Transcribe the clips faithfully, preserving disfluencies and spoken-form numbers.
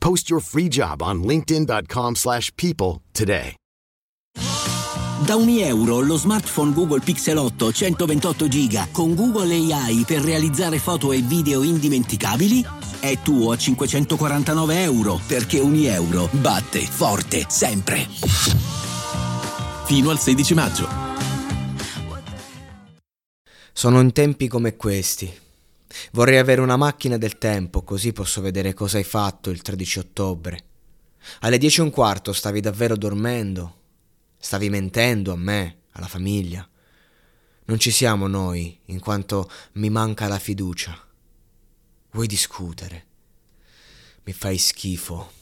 Post your free job on linkedin dot com slash people today. Da un euro lo smartphone Google Pixel otto centoventotto giga con Google A I per realizzare foto e video indimenticabili è tuo a cinquecentoquarantanove euro, perché ogni euro batte forte sempre. Fino al sedici maggio. Sono in tempi come questi. Vorrei avere una macchina del tempo, così posso vedere cosa hai fatto il tredici ottobre. Alle dieci e un quarto stavi davvero dormendo? Stavi mentendo a me, alla famiglia? Non ci siamo noi, in quanto mi manca la fiducia. Vuoi discutere? Mi fai schifo.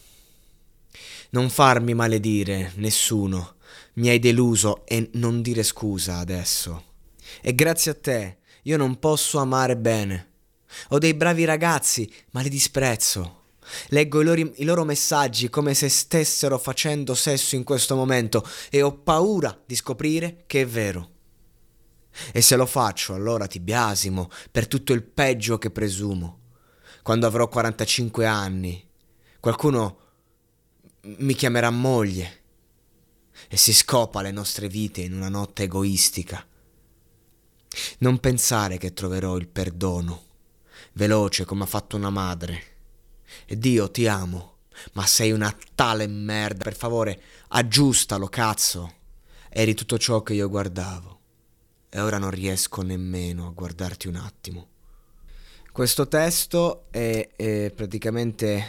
Non farmi maledire, nessuno. Mi hai deluso e non dire scusa adesso. E grazie a te io non posso amare bene. Ho dei bravi ragazzi, ma li disprezzo. Leggo i loro, i loro messaggi come se stessero facendo sesso in questo momento e ho paura di scoprire che è vero. E se lo faccio, allora ti biasimo per tutto il peggio che presumo. Quando avrò quarantacinque anni, qualcuno mi chiamerà moglie e si scopa le nostre vite in una notte egoistica. Non pensare che troverò il perdono, veloce come ha fatto una madre. Dio, ti amo, ma sei una tale merda, per favore aggiustalo, cazzo. Eri tutto ciò che io guardavo e ora non riesco nemmeno a guardarti un attimo. Questo testo è, è praticamente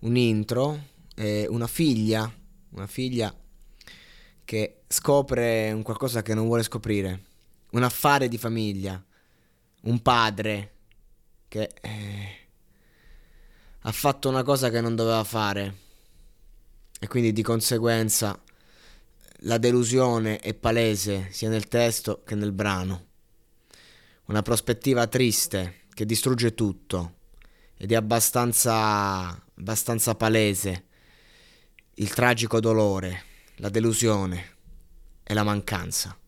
un intro, è una figlia una figlia che scopre un qualcosa che non vuole scoprire, un affare di famiglia, un padre che eh, ha fatto una cosa che non doveva fare e quindi di conseguenza la delusione è palese sia nel testo che nel brano. Una prospettiva triste che distrugge tutto ed è abbastanza, abbastanza palese il tragico dolore, la delusione e la mancanza.